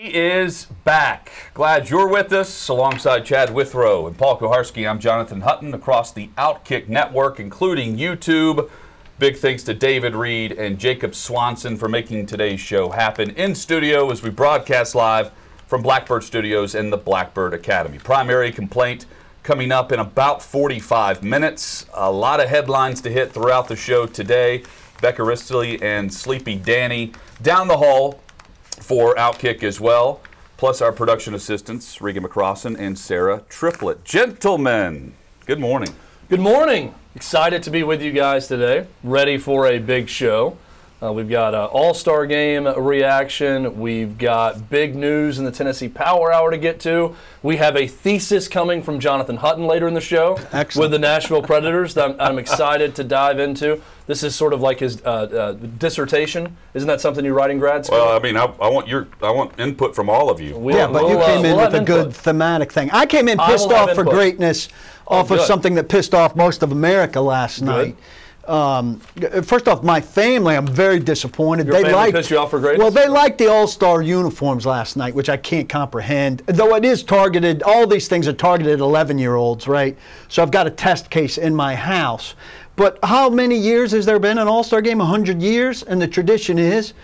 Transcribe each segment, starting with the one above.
Is back. Glad you're with us alongside Chad Withrow and Paul Kuharsky. I'm Jonathan Hutton across the Outkick Network, including YouTube. Big thanks to David Reed and Jacob Swanson for making today's show happen in studio as we broadcast live from Blackbird Studios and the Blackbird Academy. Primary complaint coming up in about 45 minutes. A lot of headlines to hit throughout the show today. Becca Ristley and Sleepy Danny down the hall for Outkick as well, plus our production assistants, Regan McCrossen and Sarah Triplett. Gentlemen, good morning. Good morning. Excited to be with you guys today. Ready for a big show. We've got an all-star game reaction. We've got big news in the Tennessee Power Hour to get to. We have a thesis coming from Jonathan Hutton later in the show with the Nashville Predators that I'm excited to dive into. This is sort of like his dissertation. Isn't that something you write in grad school? Well, I mean, I want input from all of you. But you came in with a good thematic thing. I came in pissed off for greatness off of something that pissed off most of America last night. First off, my family, I'm very disappointed. Your family pissed you off for greatness? Well, they liked the all-star uniforms last night, which I can't comprehend. Though it is targeted, all these things are targeted 11-year-olds, right? So I've got a test case in my house. But how many years has there been an all-star game? 100 years? And the tradition is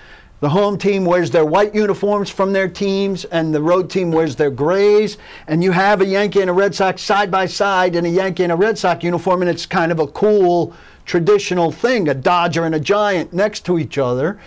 the home team wears their white uniforms from their teams, and the road team wears their grays, and you have a Yankee and a Red Sox side by side in a Yankee and a Red Sox uniform, and it's kind of a cool, traditional thing, a Dodger and a Giant next to each other.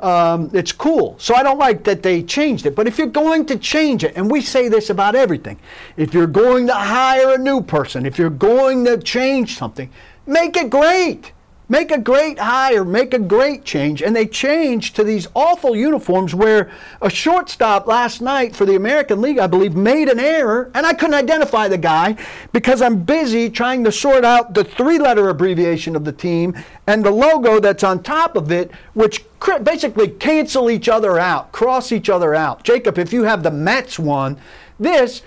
It's cool. So I don't like that they changed it. But if you're going to change it, and we say this about everything, if you're going to hire a new person, if you're going to change something, make it great. Make a great hire, make a great change. And they changed to these awful uniforms where a shortstop last night for the American League, I believe, made an error, and I couldn't identify the guy because I'm busy trying to sort out the three-letter abbreviation of the team and the logo that's on top of it, which basically cancel each other out, cross each other out. Jacob, if you have the Mets one, there's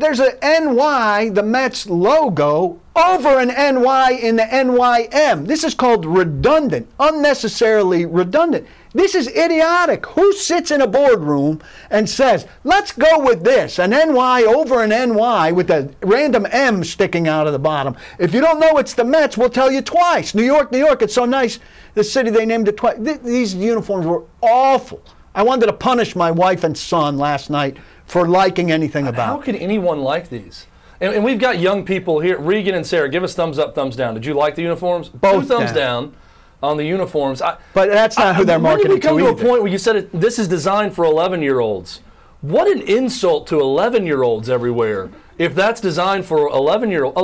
an NY, the Mets logo, over an NY in the NYM. This is called redundant, unnecessarily redundant. This is idiotic. Who sits in a boardroom and says, let's go with this, an NY over an NY with a random M sticking out of the bottom? If you don't know it's the Mets, we'll tell you twice. New York, New York, it's so nice. The city, they named it twice. These uniforms were awful. I wanted to punish my wife and son last night for liking anything about it. How could anyone like these? And we've got young people here. Regan and Sarah, give us thumbs up, thumbs down. Did you like the uniforms? Both thumbs down on the uniforms. But that's not who they're marketing to either. When did we come to a point where you said this is designed for 11-year-olds? What an insult to 11-year-olds everywhere. If that's designed for 11-year-olds.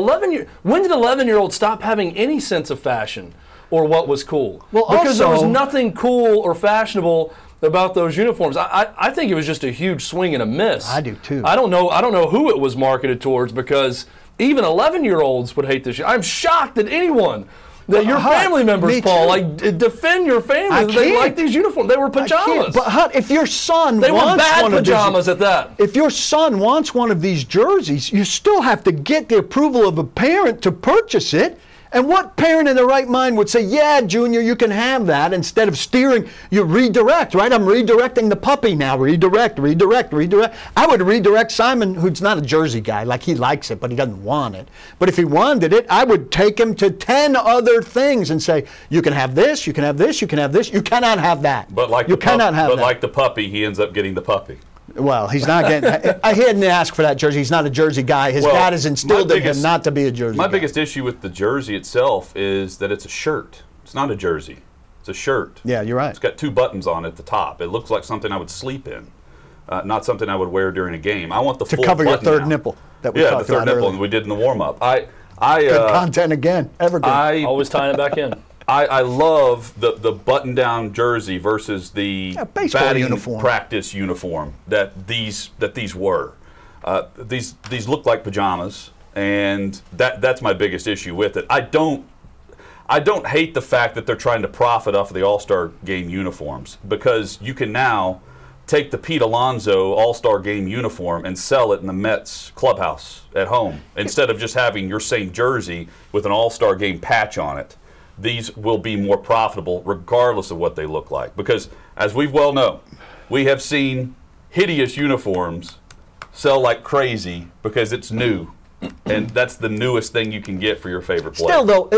When did 11-year-olds stop having any sense of fashion or what was cool? Well, because there was nothing cool or fashionable about those uniforms. I think it was just a huge swing and a miss. I do too. I don't know who it was marketed towards, because even 11-year-olds would hate this shit. I'm shocked that anyone, that your family members, Paul, like defend your family. They like these uniforms. They were pajamas. But Hut, if your son if your son wants one of these jerseys, you still have to get the approval of a parent to purchase it. And what parent in their right mind would say, yeah, Junior, you can have that, instead of steering, you redirect, right? I'm redirecting the puppy now. Redirect. I would redirect Simon, who's not a jersey guy. Like, he likes it, but he doesn't want it. But if he wanted it, I would take him to 10 other things and say, you can have this, you can have this, you can have this. You cannot have that. But like the puppy, he ends up getting the puppy. Well, he's not getting... he didn't ask for that jersey. He's not a jersey guy. His dad has instilled in him not to be a jersey guy. My biggest issue with the jersey itself is that it's a shirt. It's not a jersey. It's a shirt. Yeah, you're right. It's got two buttons on at the top. It looks like something I would sleep in, not something I would wear during a game. I want the full button to cover your third nipple that we talked about earlier. Yeah, the third nipple that we did in the warm-up. Good content again, evergreen. Always tying it back in. I love the button-down jersey versus the batting uniform. Practice uniform that these were. These look like pajamas, and that's my biggest issue with it. I don't hate the fact that they're trying to profit off of the All-Star Game uniforms, because you can now take the Pete Alonso All-Star Game uniform and sell it in the Mets clubhouse at home instead of just having your same jersey with an All-Star Game patch on it. These will be more profitable regardless of what they look like, because as we well know, we have seen hideous uniforms sell like crazy because it's new, and that's the newest thing you can get for your favorite player. Still though,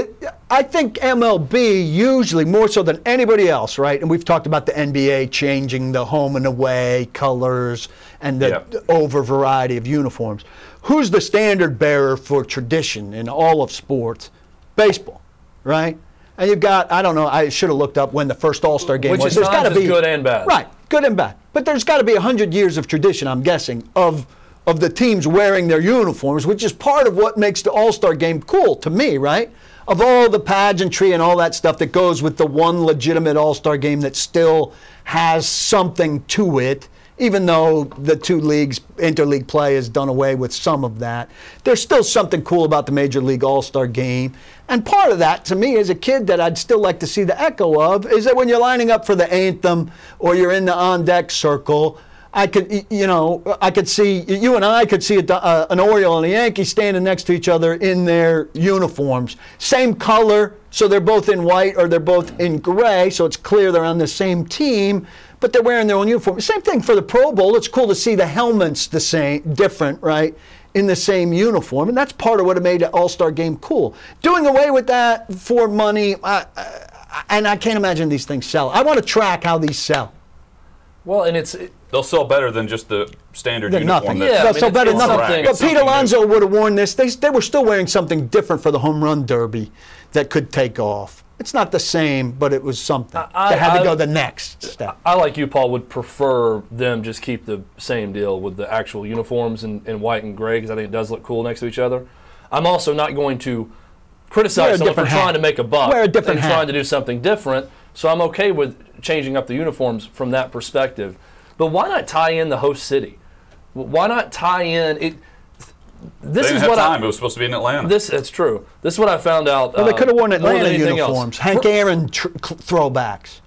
I think MLB usually, more so than anybody else, right? And we've talked about the NBA changing the home and away colors and the over variety of uniforms. Who's the standard bearer for tradition in all of sports? Baseball, right? And you've got, I don't know, I should have looked up when the first All-Star game was. There's got to be good and bad. Right, good and bad. But there's got to be 100 years of tradition, I'm guessing, of the teams wearing their uniforms, which is part of what makes the All-Star game cool to me, right? Of all the pageantry and all that stuff that goes with the one legitimate All-Star game that still has something to it, even though the two leagues, interleague play has done away with some of that. There's still something cool about the Major League All-Star game. And part of that, to me, as a kid, that I'd still like to see the echo of, is that when you're lining up for the anthem or you're in the on-deck circle, I could see an Oriole and a Yankee standing next to each other in their uniforms. Same color, so they're both in white or they're both in gray, so it's clear they're on the same team, but they're wearing their own uniform. Same thing for the Pro Bowl. It's cool to see the helmets the same, different, right, in the same uniform, and that's part of what made the All-Star game cool. Doing away with that for money, and I can't imagine these things sell. I want to track how these sell. Well, and they'll sell better than just the standard uniform. Nothing. Yeah, they'll sell better than nothing. But Pete Alonso would have worn this. They were still wearing something different for the home run derby that could take off. It's not the same, but it was something. They had to go the next step. I, like you, Paul, would prefer them just keep the same deal with the actual uniforms in white and gray, because I think it does look cool next to each other. I'm also not going to criticize someone for trying to make a buck and trying to do something different, so I'm okay with changing up the uniforms from that perspective. But why not tie in the host city? Why not tie in it? This they didn't is have what time. It was supposed to be in Atlanta. It's true. This is what I found out. Well, they could have worn Atlanta uniforms, else. Hank Aaron throwbacks,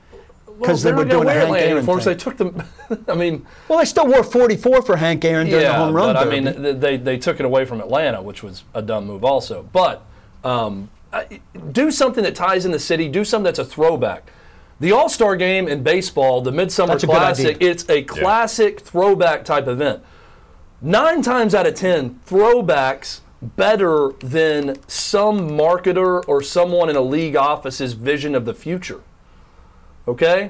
because they were doing a Hank Aaron uniforms. Thing. They took them. I mean, well, they still wore 44 for Hank Aaron during the home run. But derby. I mean, they took it away from Atlanta, which was a dumb move, also. But do something that ties in the city. Do something that's a throwback. The All-Star Game in baseball, the Midsummer Classic, it's a classic throwback type event. 9 times out of 10, throwbacks better than some marketer or someone in a league office's vision of the future. Okay?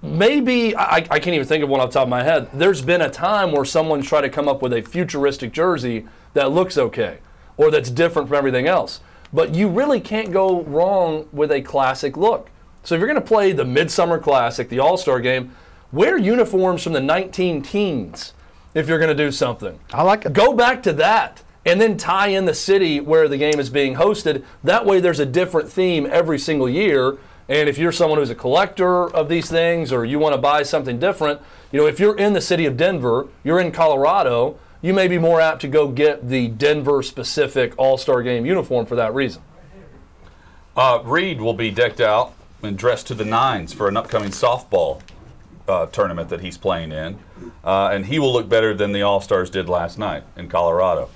Maybe, I can't even think of one off the top of my head, there's been a time where someone's tried to come up with a futuristic jersey that looks okay or that's different from everything else. But you really can't go wrong with a classic look. So if you're going to play the Midsummer Classic, the All-Star Game, wear uniforms from the 1910s if you're going to do something. I like it. Go back to that and then tie in the city where the game is being hosted. That way there's a different theme every single year. And if you're someone who's a collector of these things or you want to buy something different, you know, if you're in the city of Denver, you're in Colorado, you may be more apt to go get the Denver-specific All-Star Game uniform for that reason. Reed will be decked out and dressed to the nines for an upcoming softball tournament that he's playing in. And he will look better than the All-Stars did last night in Colorado.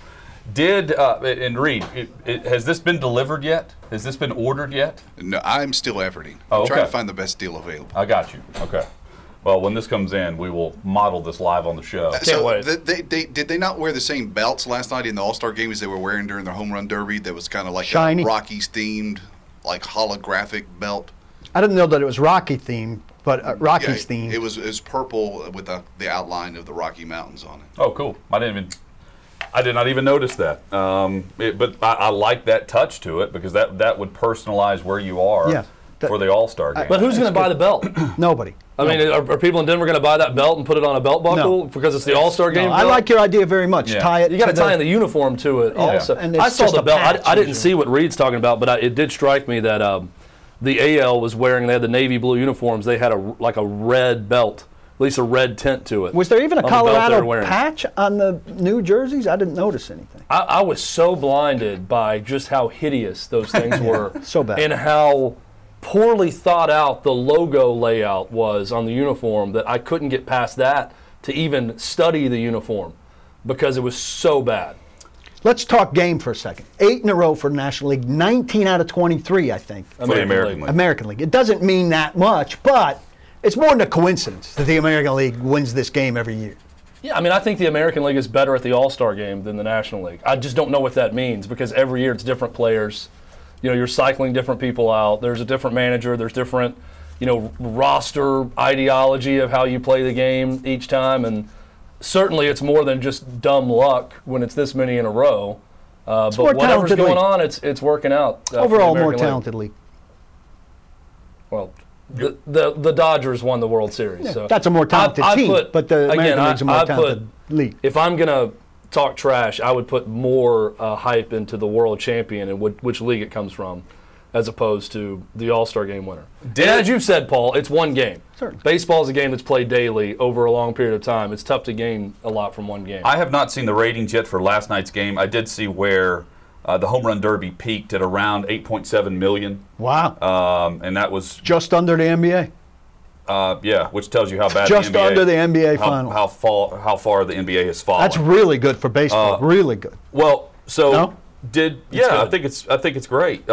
And Reed, has this been delivered yet? Has this been ordered yet? No, I'm still efforting. I'm trying to find the best deal available. I got you. Okay. Well, when this comes in, we will model this live on the show. Can't wait. Did they not wear the same belts last night in the All-Star game as they were wearing during the home run derby that was kind of like shiny, a Rockies-themed, like holographic belt? I didn't know that it was Rocky-themed, but Rockies themed. It was purple with the outline of the Rocky Mountains on it. Oh, cool! I did not even notice that. But I like that touch to it, because that would personalize where you are. Yeah. for the All-Star game. But who's going to buy the belt? Nobody. I mean, are people in Denver going to buy that belt and put it on a belt buckle because it's the All-Star game? No. I like your idea very much. Yeah. Tie it. You got to tie in the uniform to it. Yeah. Also, and I saw the belt. I didn't see what Reed's talking about, but it did strike me that the AL was wearing. They had the navy blue uniforms. They had like a red belt. At least a red tint to it. Was there even a Colorado patch on the new jerseys? I didn't notice anything. I was so blinded by just how hideous those things were. So bad. And how poorly thought out the logo layout was on the uniform that I couldn't get past that to even study the uniform because it was so bad. Let's talk game for a second. 8 in a row for the National League. 19 out of 23, I think. For the American League. American League. It doesn't mean that much, but... it's more than a coincidence that the American League wins this game every year. Yeah, I mean, I think the American League is better at the All-Star game than the National League. I just don't know what that means because every year it's different players. You know, you're cycling different people out. There's a different manager. There's different, you know, roster ideology of how you play the game each time. And certainly it's more than just dumb luck when it's this many in a row. But whatever's going on, it's working out. Overall, more talented league. Well... The Dodgers won the World Series. Yeah, so that's a more talented team, but the American League's a more talented league. If I'm going to talk trash, I would put more hype into the world champion and which league it comes from as opposed to the All-Star Game winner. And as you've said, Paul, it's one game. Certainly. Baseball is a game that's played daily over a long period of time. It's tough to gain a lot from one game. I have not seen the ratings yet for last night's game. I did see where... the Home Run Derby peaked at around 8.7 million. Wow. And that was... just under the NBA? Yeah, which tells you how bad just the NBA... just under the NBA final. How far the NBA has fallen. That's really good for baseball. Really good. Well, so... no? Yeah, I think it's great.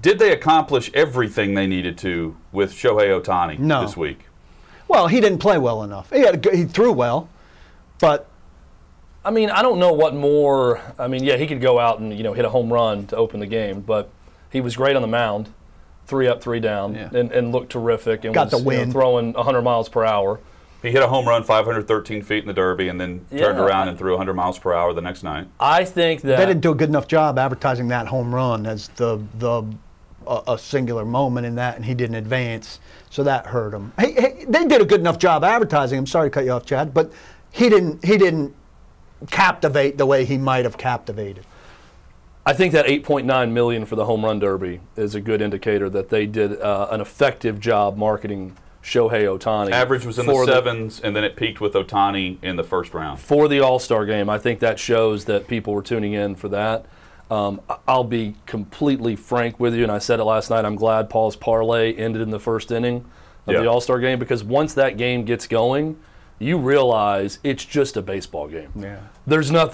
Did they accomplish everything they needed to with Shohei Ohtani this week? Well, he didn't play well enough. He threw well, but... I mean, I don't know what more. I mean, yeah, he could go out and, you know, hit a home run to open the game, but he was great on the mound, 3 up, 3 down, and looked terrific and got was the win. You know, throwing 100 miles per hour. He hit a home run 513 feet in the Derby and then turned around and threw 100 miles per hour the next night. I think that they didn't do a good enough job advertising that home run as a singular moment in that, and he didn't advance, so that hurt him. Hey, they did a good enough job advertising. I'm sorry to cut you off, Chad, but he didn't captivate the way he might have captivated. I think that 8.9 million for the Home Run Derby is a good indicator that they did an effective job marketing Shohei Ohtani. Average was in the sevens, and then it peaked with Ohtani in the first round. For the All-Star game, I think that shows that people were tuning in for that. I'll be completely frank with you, and I said it last night, I'm glad Paul's parlay ended in the first inning of the All-Star game, because once that game gets going, you realize it's just a baseball game. Yeah. There's no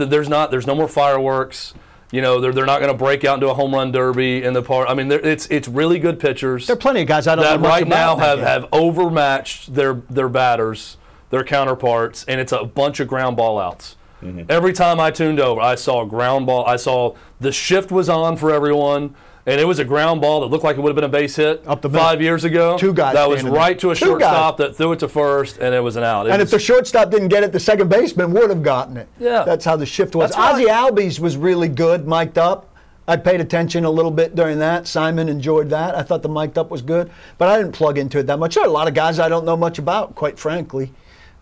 more fireworks. You know, they're not going to break out into a home run derby in the park. I mean, it's really good pitchers. There are plenty of guys I don't know much right about now have overmatched their batters, their counterparts, and it's a bunch of ground ball outs. Mm-hmm. Every time I tuned over, I saw a ground ball. I saw the shift was on for everyone. And it was a ground ball that looked like it would have been a base hit up the 5 years ago. Two guys. That was right to a shortstop that threw it to first, and it was an out. If the shortstop didn't get it, the second baseman would have gotten it. Yeah. That's how the shift was. Ozzie Albies was really good, mic'd up. I paid attention a little bit during that. Simon enjoyed that. I thought the mic'd up was good, but I didn't plug into it that much. There are a lot of guys I don't know much about, quite frankly,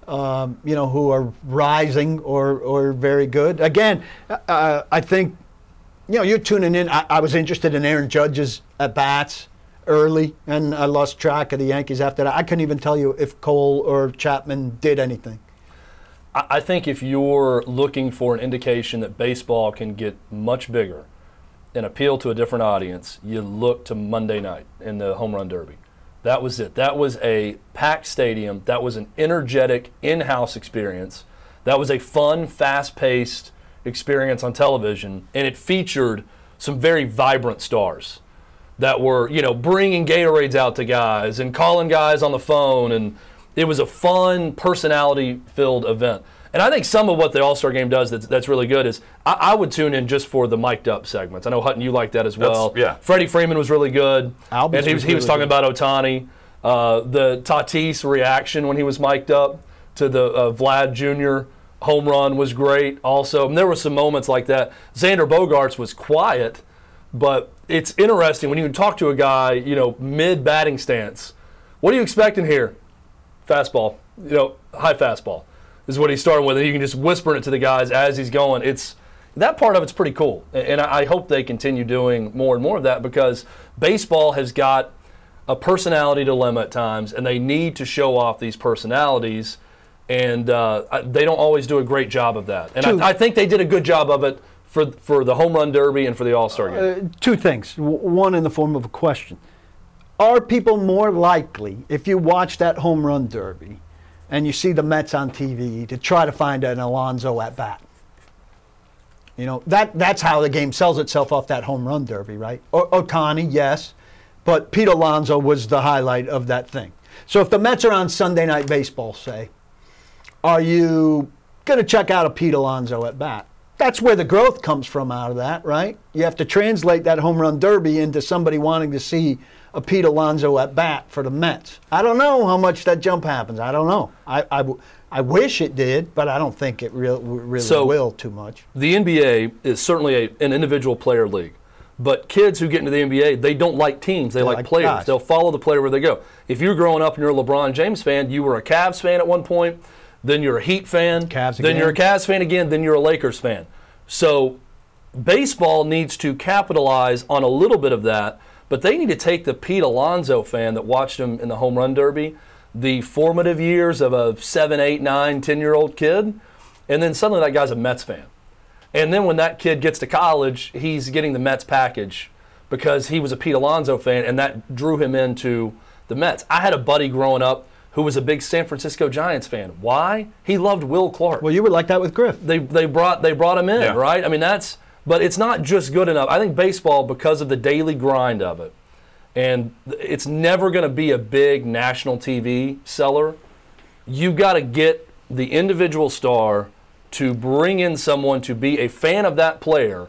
you know, who are rising or very good. Again, I think... you know, you're tuning in. I was interested in Aaron Judge's at-bats early, and I lost track of the Yankees after that. I couldn't even tell you if Cole or Chapman did anything. I think if you're looking for an indication that baseball can get much bigger and appeal to a different audience, you look to Monday night in the Home Run Derby. That was it. That was a packed stadium. That was an energetic in-house experience. That was a fun, fast-paced experience on television, and it featured some very vibrant stars that were, you know, bringing Gatorades out to guys and calling guys on the phone, and it was a fun, personality-filled event. And I think some of what the All-Star Game does that's really good is I would tune in just for the mic'd-up segments. I know, Hutton, you like that as well. Freddie Freeman was really good. Albus and he was talking about Ohtani. The Tatis reaction when he was mic'd up to the Vlad Jr. home run was great also. And there were some moments like that. Xander Bogaerts was quiet, but it's interesting when you talk to a guy, you know, mid batting stance. What are you expecting here? Fastball, you know, high fastball is what he's starting with. And you can just whisper it to the guys as he's going. It's that part of it's pretty cool, and I hope they continue doing more and more of that because baseball has got a personality dilemma at times, and they need to show off these personalities, and they don't always do a great job of that. And I think they did a good job of it for the Home Run Derby and for the All-Star Game. Two things. One in the form of a question. Are people more likely, if you watch that Home Run Derby and you see the Mets on TV, to try to find an Alonso at bat? You know, that's how the game sells itself off that Home Run Derby, right? Ohtani, yes, but Pete Alonso was the highlight of that thing. So if the Mets are on Sunday Night Baseball, say, are you going to check out a Pete Alonso at bat? That's where the growth comes from out of that, right? You have to translate that Home Run Derby into somebody wanting to see a Pete Alonso at bat for the Mets. I don't know how much that jump happens. I don't know. I wish it did, but I don't think it really will too much. The NBA is certainly an individual player league, but kids who get into the NBA, they don't like teams. They like players. Guys. They'll follow the player where they go. If you're growing up and you're a LeBron James fan, you were a Cavs fan at one point, then you're a Heat fan, then you're a Cavs fan again, then you're a Lakers fan. So baseball needs to capitalize on a little bit of that, but they need to take the Pete Alonso fan that watched him in the Home Run Derby, the formative years of a 7, 8, 9, 10-year-old kid, and then suddenly that guy's a Mets fan. And then when that kid gets to college, he's getting the Mets package because he was a Pete Alonso fan, and that drew him into the Mets. I had a buddy growing up who was a big San Francisco Giants fan. Why? He loved Will Clark. Well, you were like that with Griff. They brought him in, yeah. Right? I mean, that's – but it's not just good enough. I think baseball, because of the daily grind of it, and it's never going to be a big national TV seller. You've got to get the individual star to bring in someone to be a fan of that player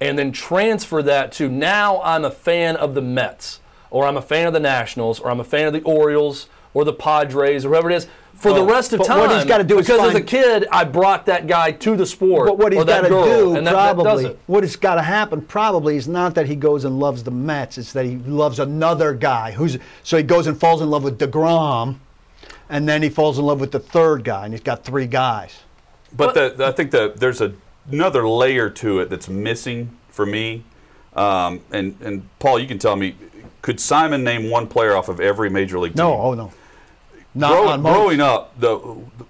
and then transfer that to, now I'm a fan of the Mets, or I'm a fan of the Nationals, or I'm a fan of the Orioles, or the Padres, or whoever it is, for the rest of time. What he's got to do is because as a kid, I brought that guy to the sport. But what he's got to do, probably, what has got to happen probably is not that he goes and loves the Mets, it's that he loves another guy. So he goes and falls in love with DeGrom, and then he falls in love with the third guy, and he's got three guys. But I think that there's another layer to it that's missing for me. And Paul, you can tell me, could Simon name one player off of every major league team? No, oh no. Growing up, the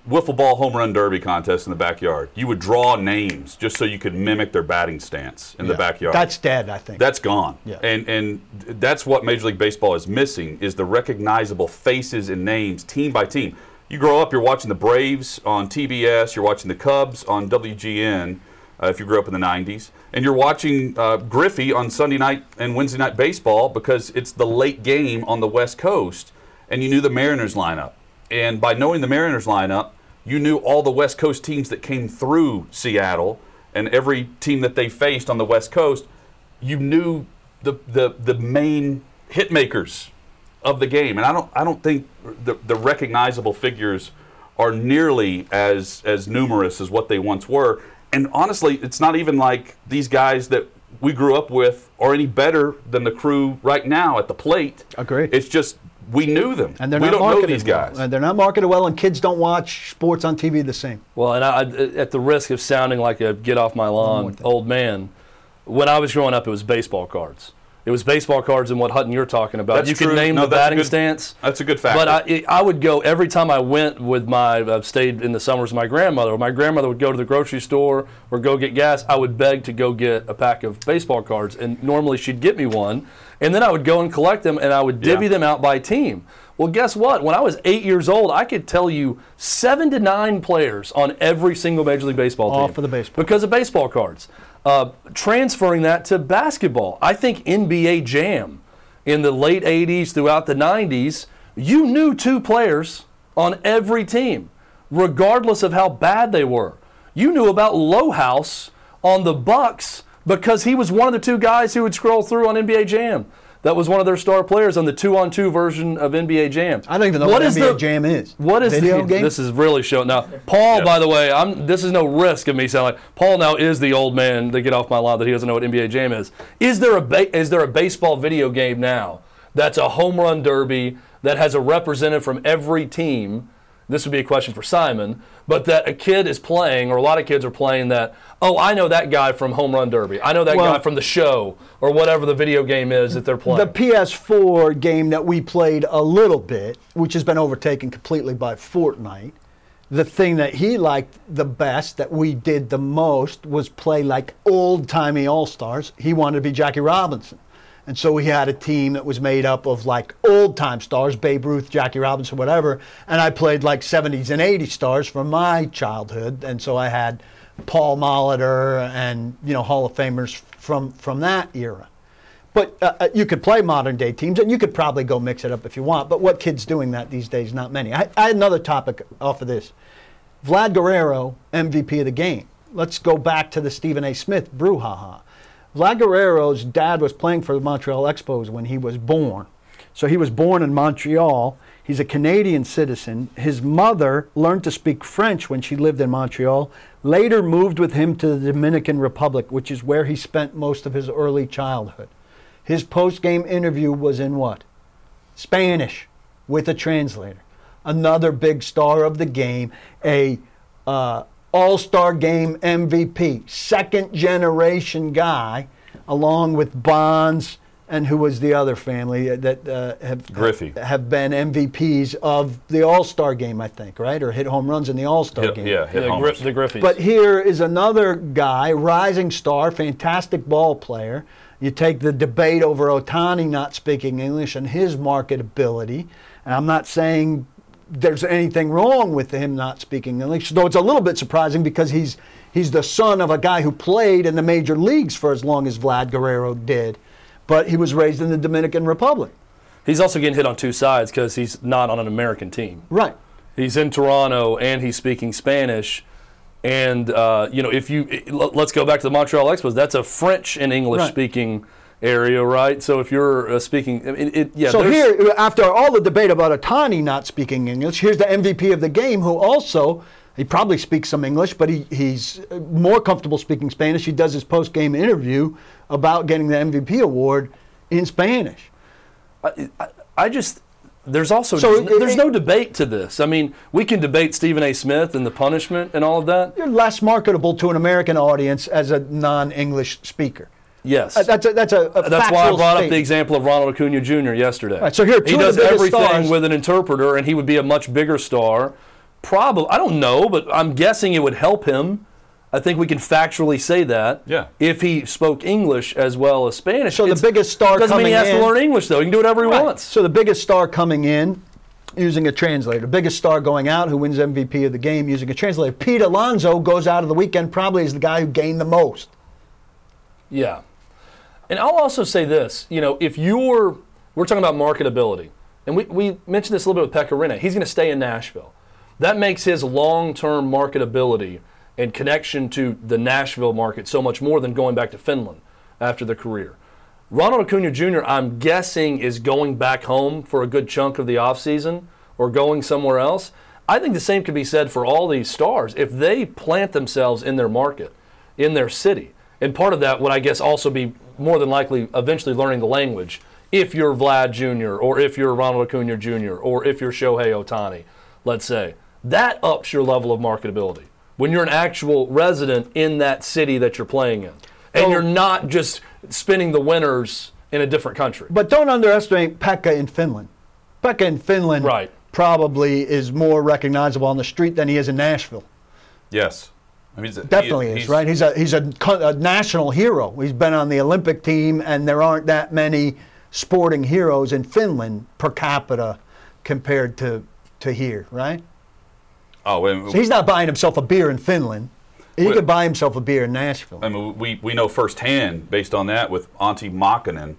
wiffle ball home run derby contest in the backyard, you would draw names just so you could mimic their batting stance in the backyard. That's dead, I think. That's gone. Yeah. And that's what Major League Baseball is missing, is the recognizable faces and names team by team. You grow up, you're watching the Braves on TBS, you're watching the Cubs on WGN, if you grew up in the 90s, and you're watching Griffey on Sunday night and Wednesday night baseball because it's the late game on the West Coast, and you knew the Mariners lineup. And by knowing the Mariners lineup, you knew all the West Coast teams that came through Seattle and every team that they faced on the West Coast. You knew the main hit makers of the game. And I don't think the recognizable figures are nearly as numerous as what they once were. And honestly, it's not even like these guys that we grew up with are any better than the crew right now at the plate. Agreed. It's just we knew them. And we don't know these guys. And they're not marketed well, and kids don't watch sports on TV the same. Well, and I, at the risk of sounding like a get-off-my-lawn old man, when I was growing up, it was baseball cards. It was baseball cards and what, Hutton, you're talking about. That's true. You can name the batting stance. That's a good fact. But I would go, every time I went with my, I've stayed in the summers with my grandmother, or my grandmother would go to the grocery store or go get gas, I would beg to go get a pack of baseball cards. And normally she'd get me one. And then I would go and collect them, and I would divvy them out by team. Well, guess what? When I was 8 years old, I could tell you 7 to 9 players on every single Major League Baseball team. All for the baseball. Because of baseball cards. Transferring that to basketball. I think NBA Jam in the late 80s throughout the 90s, you knew 2 players on every team, regardless of how bad they were. You knew about Lohaus on the Bucks because he was one of the 2 guys who would scroll through on NBA Jam. That was one of their star players on the 2-on-2 version of NBA Jam. I don't even know what NBA Jam is. What is video game? This is really showing now. Paul, by the way, this is no risk of me sounding like Paul now is the old man to get off my lawn that he doesn't know what NBA Jam is. Is there a baseball video game now that's a home run derby that has a representative from every team? This would be a question for Simon, but that a kid is playing, or a lot of kids are playing that, oh, I know that guy from Home Run Derby. I know that guy from the show, or whatever the video game is that they're playing. The PS4 game that we played a little bit, which has been overtaken completely by Fortnite, the thing that he liked the best, that we did the most, was play like old-timey All-Stars. He wanted to be Jackie Robinson. And so we had a team that was made up of like old-time stars, Babe Ruth, Jackie Robinson, whatever, and I played like 70s and 80s stars from my childhood. And so I had Paul Molitor and, you know, Hall of Famers from that era. But you could play modern-day teams, and you could probably go mix it up if you want, but what kid's doing that these days? Not many. I had another topic off of this. Vlad Guerrero, MVP of the game. Let's go back to the Stephen A. Smith brouhaha. Vlad Guerrero's dad was playing for the Montreal Expos when he was born. So he was born in Montreal. He's a Canadian citizen. His mother learned to speak French when she lived in Montreal, later moved with him to the Dominican Republic, which is where he spent most of his early childhood. His post-game interview was in what? Spanish, with a translator. Another big star of the game, a All-Star Game MVP, second-generation guy, along with Bonds and who was the other family that have been MVPs of the All-Star Game, I think, right? Or hit home runs in the All-Star Game. Yeah, the Griffeys. But here is another guy, rising star, fantastic ball player. You take the debate over Ohtani not speaking English and his marketability, and I'm not saying there's anything wrong with him not speaking English, though it's a little bit surprising because he's the son of a guy who played in the major leagues for as long as Vlad Guerrero did, but he was raised in the Dominican Republic. He's also getting hit on two sides because he's not on an American team. Right. He's in Toronto and he's speaking Spanish, and you know, if you let's go back to the Montreal Expos, that's a French and English speaking area, right? So if you're speaking, so here, after all the debate about Ohtani not speaking English, here's the MVP of the game who also, he probably speaks some English, but he's more comfortable speaking Spanish. He does his post-game interview about getting the MVP award in Spanish. I just, there's also, so there's no debate to this. I mean, we can debate Stephen A. Smith and the punishment and all of that. You're less marketable to an American audience as a non-English speaker. Yes, that's why I brought up the example of Ronald Acuña Jr. yesterday. Right, so here, he does everything with an interpreter, and he would be a much bigger star. Probably, I don't know, but I'm guessing it would help him. I think we can factually say that. Yeah. If he spoke English as well as Spanish, so the biggest star doesn't mean he has to learn English though. He can do whatever he wants. So the biggest star coming in, using a translator. Biggest star going out, who wins MVP of the game, using a translator. Pete Alonso goes out of the weekend. Probably is the guy who gained the most. Yeah. And I'll also say this, you know, if you're, we're talking about marketability, and we mentioned this a little bit with Becca Ristley, he's going to stay in Nashville. That makes his long-term marketability and connection to the Nashville market so much more than going back to Finland after the career. Ronald Acuña Jr., I'm guessing, is going back home for a good chunk of the offseason or going somewhere else. I think the same could be said for all these stars. If they plant themselves in their market, in their city, and part of that would, I guess, also be more than likely eventually learning the language if you're Vlad Jr. or if you're Ronald Acuña Jr. or if you're Shohei Ohtani, let's say. That ups your level of marketability when you're an actual resident in that city that you're playing in. And you're not just spinning the winners in a different country. But don't underestimate Pekka in Finland. Pekka in Finland probably is more recognizable on the street than he is in Nashville. Yes. I mean, Definitely, right? He's a national hero. He's been on the Olympic team, and there aren't that many sporting heroes in Finland per capita compared to here, right? Oh, and so he's not buying himself a beer in Finland. He could buy himself a beer in Nashville. I mean, we know firsthand, based on that, with Antti Mäkinen,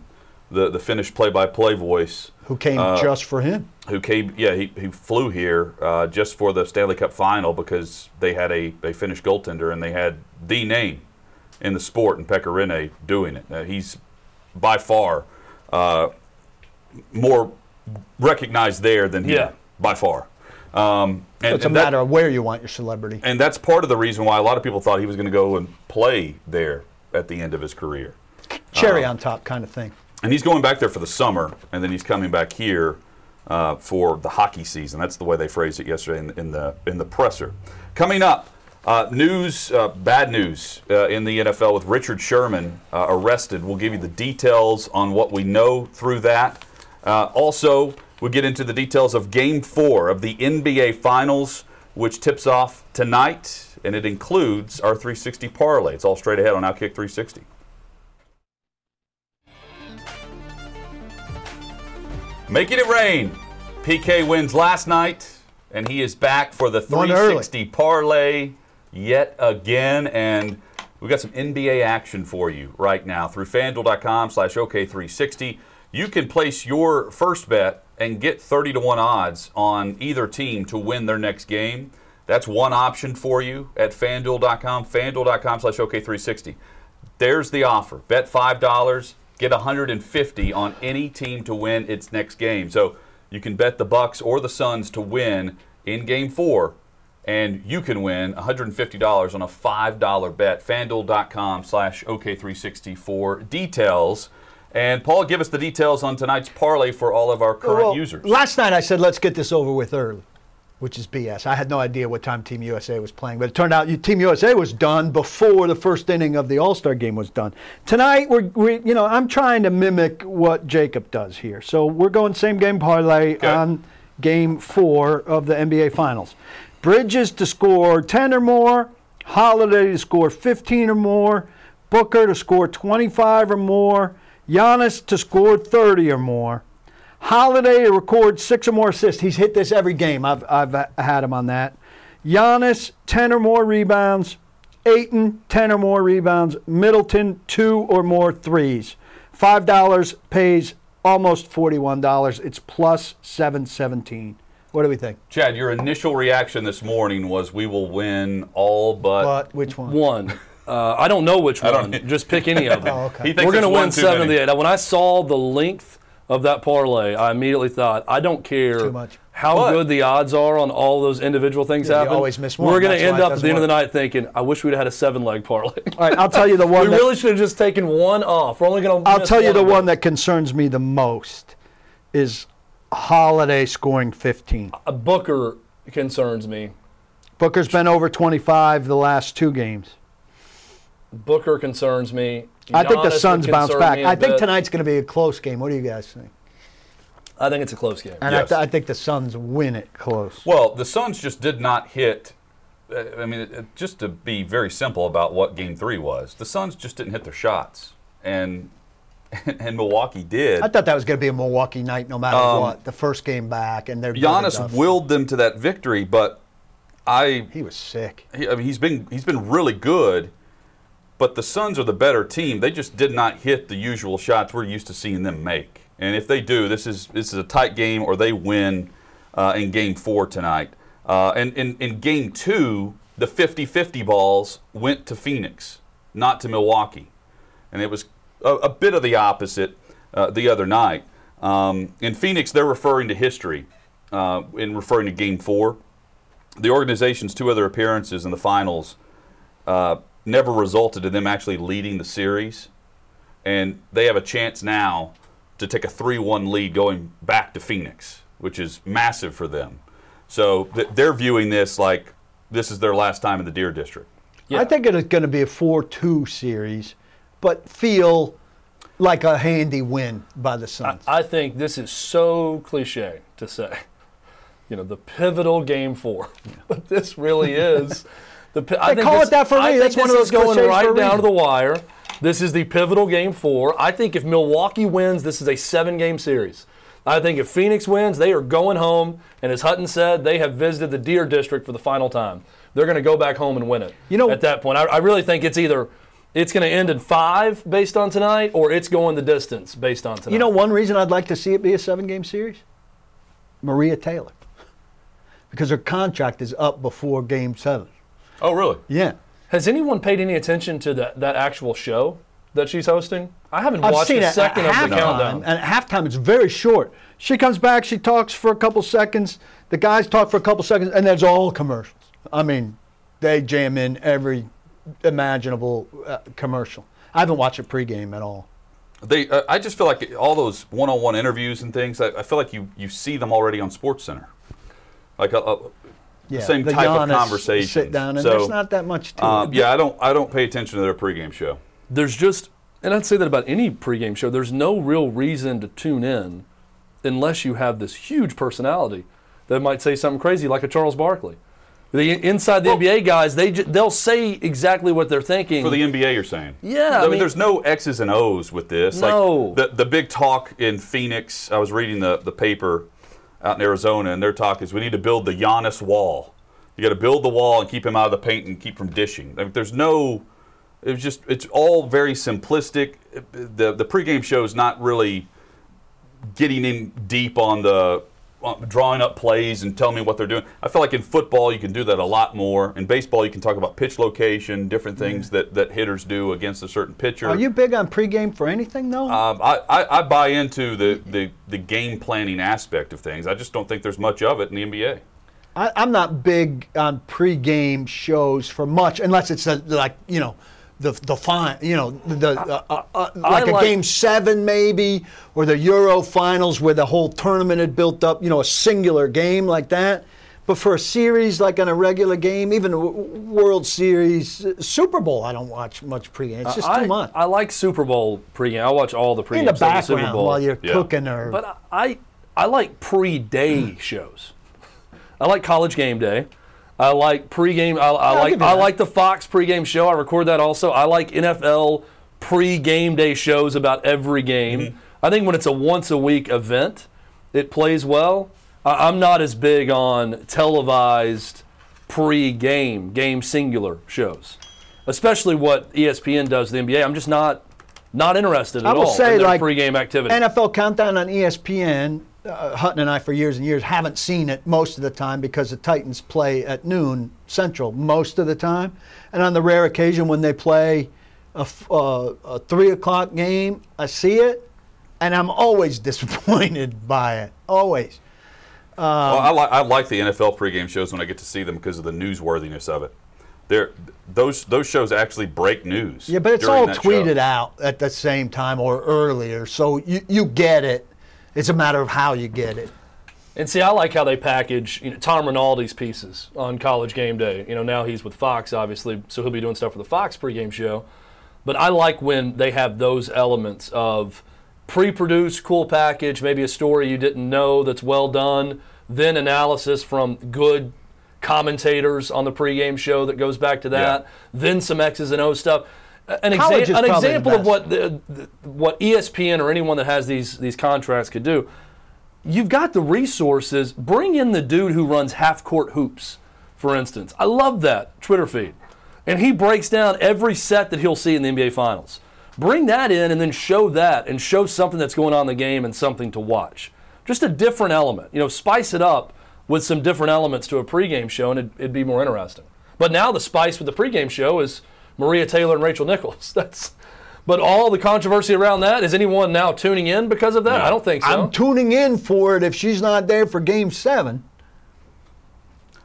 the Finnish play-by-play voice. Who came just for him. Who came, he flew here just for the Stanley Cup final because they had a Finnish goaltender and they had the name in the sport in Pekka Rinne doing it. He's by far more recognized there than here, by far. So it's a matter of where you want your celebrity. And that's part of the reason why a lot of people thought he was going to go and play there at the end of his career. Cherry on top kind of thing. And he's going back there for the summer, and then he's coming back here for the hockey season. That's the way they phrased it yesterday in the presser. Coming up, bad news in the NFL with Richard Sherman arrested. We'll give you the details on what we know through that. Also, we'll get into the details of Game 4 of the NBA Finals, which tips off tonight, and it includes our 360 parlay. It's all straight ahead on OutKick 360. Making it rain. PK wins last night, and he is back for the 360 parlay yet again. And we've got some NBA action for you right now through FanDuel.com/OK360. You can place your first bet and get 30-1 odds on either team to win their next game. That's one option for you at FanDuel.com. FanDuel.com/OK360. There's the offer. Bet $5. Get $150 on any team to win its next game. So you can bet the Bucks or the Suns to win in Game 4, and you can win $150 on a $5 bet. FanDuel.com/OK360 for details. And, Paul, give us the details on tonight's parlay for all of our current users. Last night I said let's get this over with early, which is BS. I had no idea what time Team USA was playing, but it turned out Team USA was done before the first inning of the All-Star game was done. Tonight, I'm trying to mimic what Jacob does here. So we're going same-game parlay on Game 4 of the NBA Finals. Bridges to score 10 or more, Holiday to score 15 or more, Booker to score 25 or more, Giannis to score 30 or more. Holiday to record 6 or more assists. He's hit this every game. I've had him on that. Giannis, 10 or more rebounds. Ayton, 10 or more rebounds. Middleton, 2 or more threes. $5 pays almost $41. It's plus 717. What do we think? Chad, your initial reaction this morning was we will win all but which one? One. I don't know which one. Just pick any of them. He thinks we're going to win 7 of the 8. When I saw the length of that parlay, I immediately thought, I don't care how good the odds are on all those individual things happen. You always miss one. We're going to end up at the end of the night thinking, I wish we'd have had a 7-leg parlay. All right, I'll tell you the one. We really should have just taken one off. We're only going to. I'll tell you the one that concerns me the most is Holiday scoring 15. Booker concerns me. Booker's been over 25 the last 2 games. Booker concerns me. I think the Suns bounce back. I think tonight's going to be a close game. What do you guys think? I think it's a close game. And I think the Suns win it close. Well, the Suns just did not hit. I mean, just to be very simple about what Game 3 was, the Suns just didn't hit their shots. And Milwaukee did. I thought that was going to be a Milwaukee night no matter what. The first game back. And Giannis willed them to that victory, but he was sick. He's been really good. But the Suns are the better team. They just did not hit the usual shots we're used to seeing them make. And if they do, this is a tight game, or they win in Game 4 tonight. And in Game 2, the 50-50 balls went to Phoenix, not to Milwaukee. And it was a bit of the opposite the other night. In Phoenix, they're referring to history in referring to Game 4. The organization's 2 other appearances in the finals never resulted in them actually leading the series. And they have a chance now to take a 3-1 lead going back to Phoenix, which is massive for them. So they're viewing this like this is their last time in the Deer District. Yeah. I think it is going to be a 4-2 series, but feel like a handy win by the Suns. I think this is so cliche to say, the pivotal Game 4. But this really is. I think that's one of those going right down to the wire. This is the pivotal Game 4. I think if Milwaukee wins, this is a 7-game series. I think if Phoenix wins, they are going home. And as Hutton said, they have visited the Deer District for the final time. They're going to go back home and win it. At that point, I really think it's either it's going to end in 5 based on tonight, or it's going the distance based on tonight. One reason I'd like to see it be a 7-game series? Maria Taylor. Because her contract is up before Game 7. Oh, really? Yeah. Has anyone paid any attention to that actual show? that she's hosting? I haven't watched a second of the countdown. And at halftime, it's very short. She comes back, she talks for a couple seconds, the guys talk for a couple seconds, and that's all commercials. I mean, they jam in every imaginable commercial. I haven't watched a pregame at all. They, I just feel like all those one-on-one interviews and things, I feel like you see them already on SportsCenter. Like the same type of conversation. Sit down, and so, there's not that much to it. Yeah, I don't pay attention to their pregame show. There's just, and I'd say that about any pregame show, there's no real reason to tune in unless you have this huge personality that might say something crazy like a Charles Barkley. Inside the NBA guys, they'll say exactly what they're thinking. For the NBA, you're saying? Yeah. I mean, there's no X's and O's with this. No. Like the big talk in Phoenix, I was reading the paper out in Arizona, and their talk is we need to build the Giannis wall. You got to build the wall and keep him out of the paint and keep from dishing. I mean, there's no – it's just – it's all very simplistic. The pregame show is not really getting in deep on the – drawing up plays and telling me what they're doing. I feel like in football you can do that a lot more. In baseball you can talk about pitch location, different things that hitters do against a certain pitcher. Are you big on pregame for anything, though? I buy into the game planning aspect of things. I just don't think there's much of it in the NBA. I'm not big on pregame shows for much, unless it's like a Game 7 maybe, or the Euro finals where the whole tournament had built up, a singular game like that. But for a series, like on a regular game, even a World Series, Super Bowl, I don't watch much pregame. It's just too much. I like Super Bowl pregame. I watch all the pregame. In the background Super Bowl. While you're cooking, or but I like pre-day shows. I like College Game Day. I like pregame. I like the Fox pregame show. I record that also. I like NFL pregame day shows about every game. Mm-hmm. I think when it's a once-a-week event, it plays well. I'm not as big on televised pregame, game singular shows, especially what ESPN does to the NBA. I'm just not interested at all in their pregame activity. NFL Countdown on ESPN. Hutton and I, for years and years, haven't seen it most of the time because the Titans play at noon Central most of the time. And on the rare occasion when they play a 3 o'clock game, I see it, and I'm always disappointed by it, always. I like the NFL pregame shows when I get to see them because of the newsworthiness of it. Those shows actually break news. Yeah, but it's all tweeted out at the same time or earlier, so you get it. It's a matter of how you get it. And see, I like how they package Tom Rinaldi's pieces on College Game Day. Now he's with Fox, obviously, so he'll be doing stuff for the Fox pregame show. But I like when they have those elements of pre-produced, cool package, maybe a story you didn't know that's well done, then analysis from good commentators on the pregame show that goes back to that, then some X's and O's stuff. An example of what ESPN or anyone that has these contracts could do. You've got the resources. Bring in the dude who runs Half Court Hoops, for instance. I love that Twitter feed. And he breaks down every set that he'll see in the NBA Finals. Bring that in and then show that and show something that's going on in the game and something to watch. Just a different element. Spice it up with some different elements to a pregame show and it'd be more interesting. But now the spice with the pregame show is Maria Taylor and Rachel Nichols. But all the controversy around that, is anyone now tuning in because of that? No, I don't think so. I'm tuning in for it if she's not there for Game 7.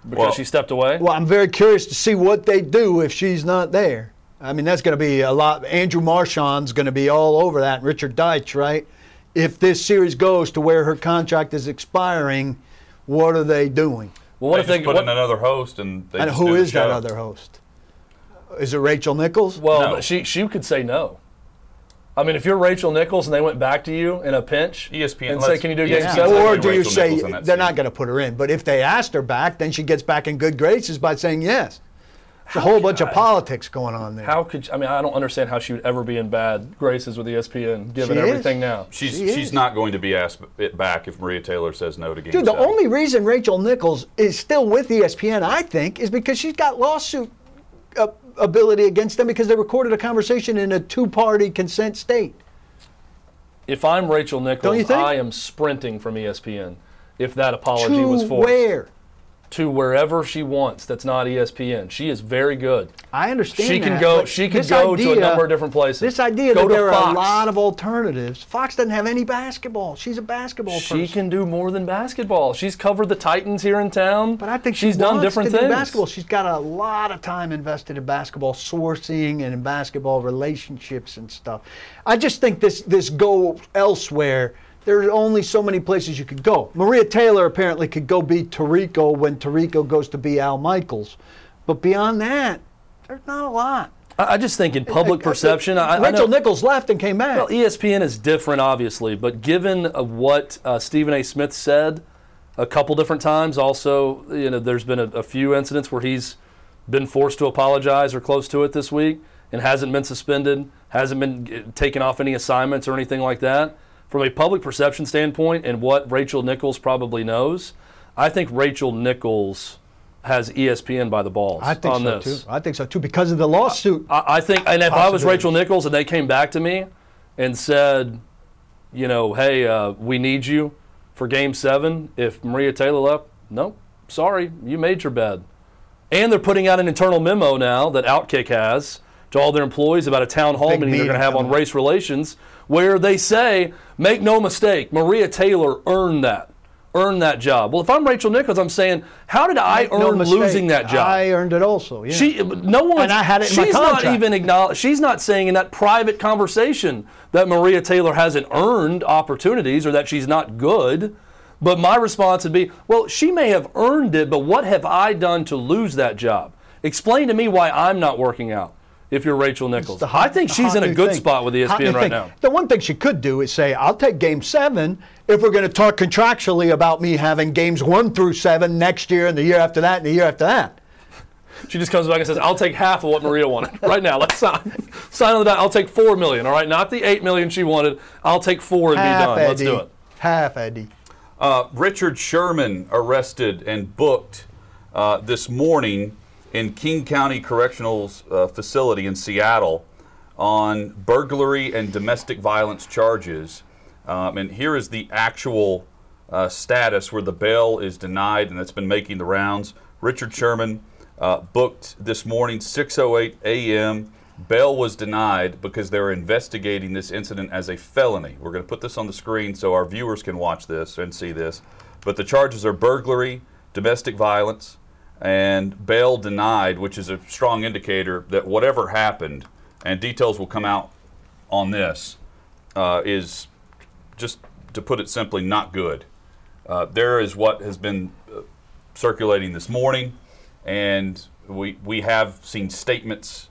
Because she stepped away? Well, I'm very curious to see what they do if she's not there. I mean, that's going to be a lot. Andrew Marchand's going to be all over that, and Richard Deitch, right? If this series goes to where her contract is expiring, what are they doing? Well, what if they put in another host and they just who is that other host? Is it Rachel Nichols? Well, no. She could say no. I mean, if you're Rachel Nichols and they went back to you in a pinch ESPN, and say, can you do Game 7? Or do you say they're not going to put her in? But if they asked her back, then she gets back in good graces by saying yes. There's a whole bunch of politics going on there. I don't understand how she would ever be in bad graces with ESPN, given everything now. She's not going to be asked back if Maria Taylor says no to Game 7. Dude, the only reason Rachel Nichols is still with ESPN, I think, is because she's got lawsuit ability against them because they recorded a conversation in a two-party consent state. If I'm Rachel Nichols, I am sprinting from ESPN if that apology was forced. To where? to wherever she wants that's not ESPN. She is very good. I understand that. She can go to a number of different places. This idea that there are a lot of alternatives. Fox doesn't have any basketball. She's a basketball person. She can do more than basketball. She's covered the Titans here in town. But I think she's done different things. Basketball. She's got a lot of time invested in basketball sourcing and in basketball relationships and stuff. I just think this go elsewhere. There's only so many places you could go. Maria Taylor apparently could go be Tirico when Tirico goes to be Al Michaels. But beyond that, there's not a lot. I just think in public perception... Rachel Nichols left and came back. Well, ESPN is different, obviously. But given what Stephen A. Smith said a couple different times, also, you know, there's been a few incidents where he's been forced to apologize or close to it this week and hasn't been suspended, hasn't been taken off any assignments or anything like that. From a public perception standpoint and what Rachel Nichols probably knows, I think Rachel Nichols has ESPN by the balls on this. I think so too, because of the lawsuit. I think, and if I was Rachel Nichols and they came back to me and said, you know, hey, we need you for Game 7, if Maria Taylor left, nope, sorry, you made your bed. And they're putting out an internal memo now that Outkick has to all their employees about a town hall meeting they're going to have on race relations, where they say, make no mistake, Maria Taylor earned that. Earned that job. Well, if I'm Rachel Nichols, I'm saying, how did I earn losing that job? I earned it also. Yeah. And I had it in my contract. She's not saying in that private conversation that Maria Taylor hasn't earned opportunities or that she's not good. But my response would be, well, she may have earned it, but what have I done to lose that job? Explain to me why I'm not working out. If you're Rachel Nichols, I think she's in a good spot with ESPN right now. The one thing she could do is say, I'll take Game 7 if we're going to talk contractually about me having Games 1 through 7 next year and the year after that and the year after that. She just comes back and says, I'll take half of what Maria wanted right now. Let's sign on the dot. I'll take $4 million, all right? Not the $8 million she wanted. I'll take $4 and be done. Let's do it. Half, Eddie. Richard Sherman arrested and booked this morning in King County Correctional Facility in Seattle on burglary and domestic violence charges. And here is the actual status where the bail is denied, and that's been making the rounds. Richard Sherman booked this morning, 6:08 a.m. Bail was denied because they're investigating this incident as a felony. We're going to put this on the screen so our viewers can watch this and see this. But the charges are burglary, domestic violence, and bail denied, which is a strong indicator that whatever happened, and details will come out on this, is, just to put it simply, not good. There is what has been circulating this morning, and we have seen statements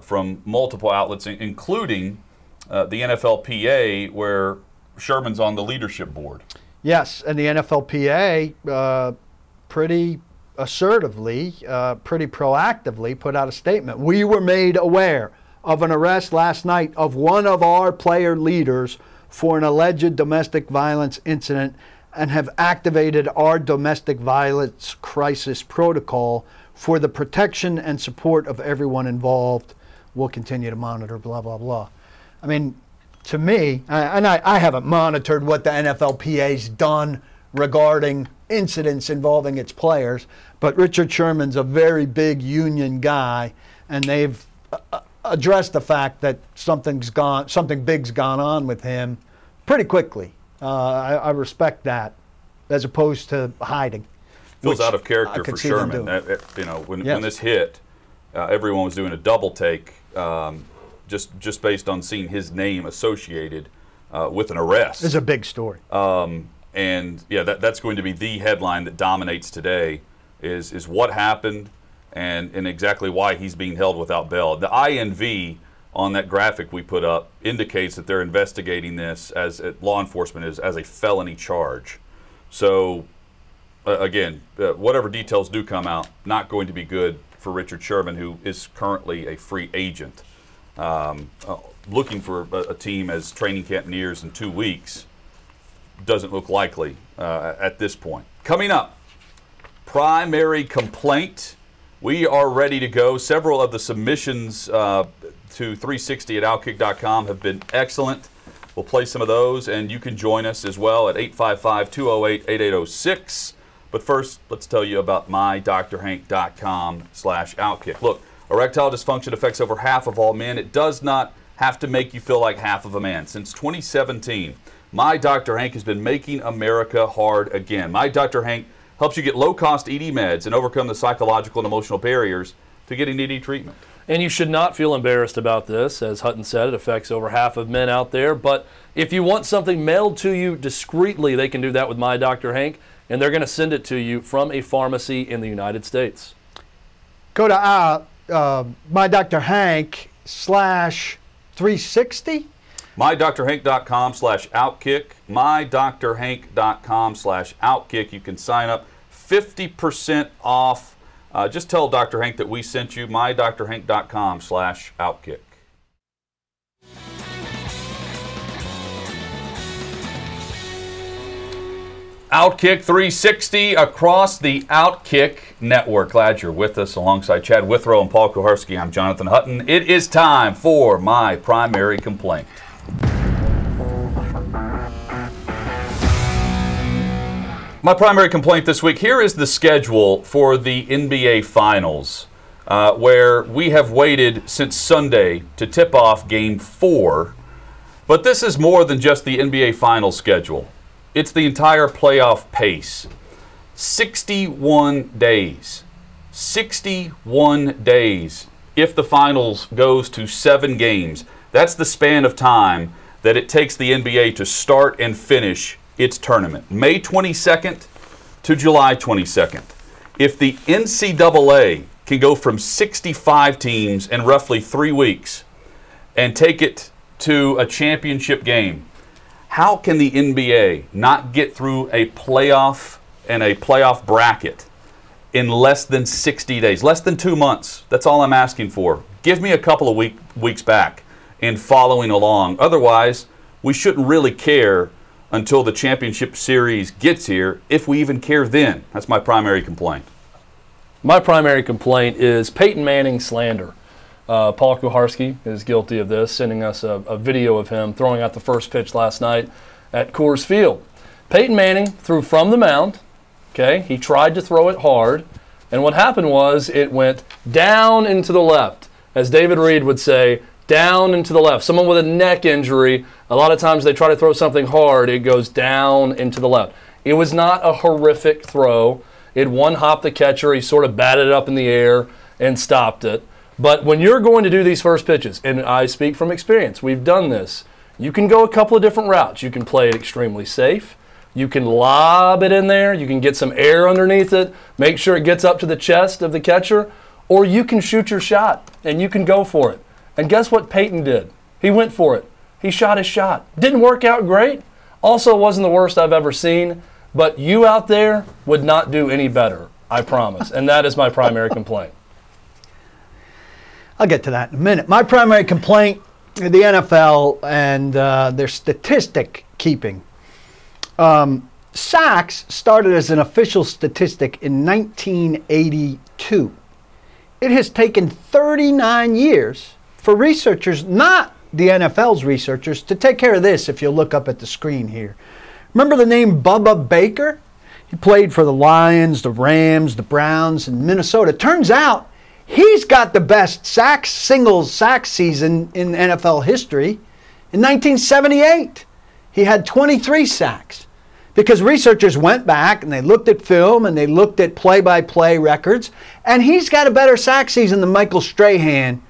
from multiple outlets, including the NFLPA, where Sherman's on the leadership board. Yes, and the NFLPA pretty assertively, pretty proactively put out a statement. We were made aware of an arrest last night of one of our player leaders for an alleged domestic violence incident and have activated our domestic violence crisis protocol for the protection and support of everyone involved. We'll continue to monitor, blah, blah, blah. I mean, to me, I haven't monitored what the NFLPA's done regarding incidents involving its players, but Richard Sherman's a very big union guy, and they've addressed the fact that something big's gone on with him pretty quickly. I respect that, as opposed to hiding. Feels out of character for Sherman. You know, when this hit, everyone was doing a double take, just based on seeing his name associated with an arrest. It's a big story. And yeah, that's going to be the headline that dominates today, is what happened and exactly why he's being held without bail. The INV on that graphic we put up indicates that they're investigating this, as law enforcement is, as a felony charge. So again, whatever details do come out, not going to be good for Richard Sherman, who is currently a free agent, looking for a team as training camp nears in 2 weeks. Doesn't look likely at this point. Coming up, primary complaint. We are ready to go. Several of the submissions to 360 at outkick.com have been excellent. We'll play some of those, and you can join us as well at 855-208-8806. But first, let's tell you about MyDoctorHank.com/Outkick. Look, erectile dysfunction affects over half of all men. It does not have to make you feel like half of a man. Since 2017, My Dr. Hank has been making America hard again. My Dr. Hank helps you get low-cost ED meds and overcome the psychological and emotional barriers to getting ED treatment. And you should not feel embarrassed about this. As Hutton said, it affects over half of men out there. But if you want something mailed to you discreetly, they can do that with My Dr. Hank, and they're going to send it to you from a pharmacy in the United States. Go to MyDoctorHank/360. MyDoctorHank.com/Outkick. MyDoctorHank.com/Outkick. You can sign up 50% off. Just tell Dr. Hank that we sent you. MyDoctorHank.com/Outkick. Outkick 360 across the Outkick Network. Glad you're with us alongside Chad Withrow and Paul Kuharsky. I'm Jonathan Hutton. It is time for my primary complaint. My primary complaint this week, here is the schedule for the NBA Finals, where we have waited since Sunday to tip off Game 4. But this is more than just the NBA Finals schedule. It's the entire playoff pace. 61 days. 61 days if the Finals goes to 7 games. That's the span of time that it takes the NBA to start and finish its tournament, May 22nd to July 22nd. If the NCAA can go from 65 teams in roughly 3 weeks and take it to a championship game, how can the NBA not get through a playoff and a playoff bracket in less than 60 days, less than 2 months? That's all I'm asking for. Give me a couple of weeks back in following along. Otherwise, we shouldn't really care until the championship series gets here, if we even care then. That's my primary complaint. My primary complaint is Peyton Manning slander. Paul Kuharsky is guilty of this, sending us a video of him throwing out the first pitch last night at Coors Field. Peyton Manning threw from the mound. Okay, he tried to throw it hard, and what happened was it went down and to the left. As David Reed would say, down and to the left. Someone with a neck injury, a lot of times they try to throw something hard, it goes down and to the left. It was not a horrific throw. It one-hopped the catcher, he sort of batted it up in the air and stopped it. But when you're going to do these first pitches, and I speak from experience, we've done this, you can go a couple of different routes. You can play it extremely safe. You can lob it in there. You can get some air underneath it, make sure it gets up to the chest of the catcher, or you can shoot your shot, and you can go for it. And guess what Peyton did? He went for it. He shot his shot. Didn't work out great. Also wasn't the worst I've ever seen. But you out there would not do any better, I promise. And that is my primary complaint. I'll get to that in a minute. My primary complaint, the NFL and their statistic keeping. Sacks started as an official statistic in 1982. It has taken 39 years for researchers, not the NFL's researchers, to take care of this if you look up at the screen here. Remember the name Bubba Baker? He played for the Lions, the Rams, the Browns, and Minnesota. Turns out he's got the best sacks, singles sack season in NFL history. In 1978, he had 23 sacks because researchers went back and they looked at film and they looked at play-by-play records, and he's got a better sack season than Michael Strahan,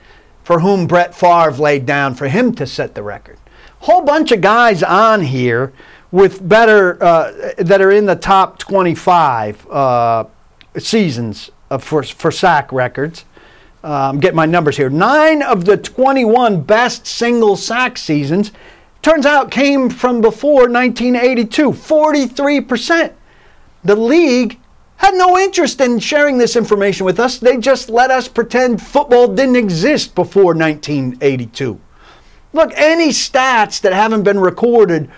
for whom Brett Favre laid down for him to set the record. Whole bunch of guys on here with better that are in the top 25 seasons for sack records. Get my numbers here. 9 of the 21 best single sack seasons, turns out, came from before 1982. 43%. The league had no interest in sharing this information with us. They just let us pretend football didn't exist before 1982. Look, any stats that haven't been recorded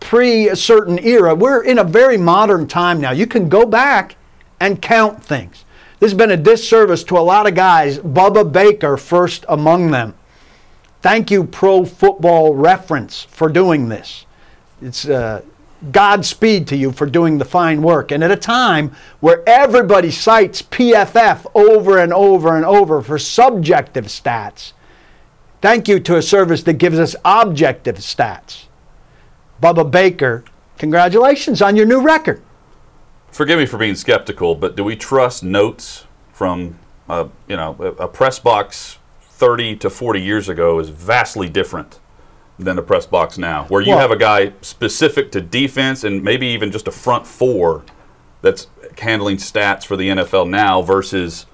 pre a certain era, we're in a very modern time now. You can go back and count things. This has been a disservice to a lot of guys, Bubba Baker first among them. Thank you, Pro Football Reference, for doing this. It's Godspeed to you for doing the fine work. And at a time where everybody cites PFF over and over and over for subjective stats, thank you to a service that gives us objective stats. Bubba Baker, congratulations on your new record. Forgive me for being skeptical, but do we trust notes from a press box 30 to 40 years ago is vastly different than the press box now, where you have a guy specific to defense and maybe even just a front four that's handling stats for the NFL now versus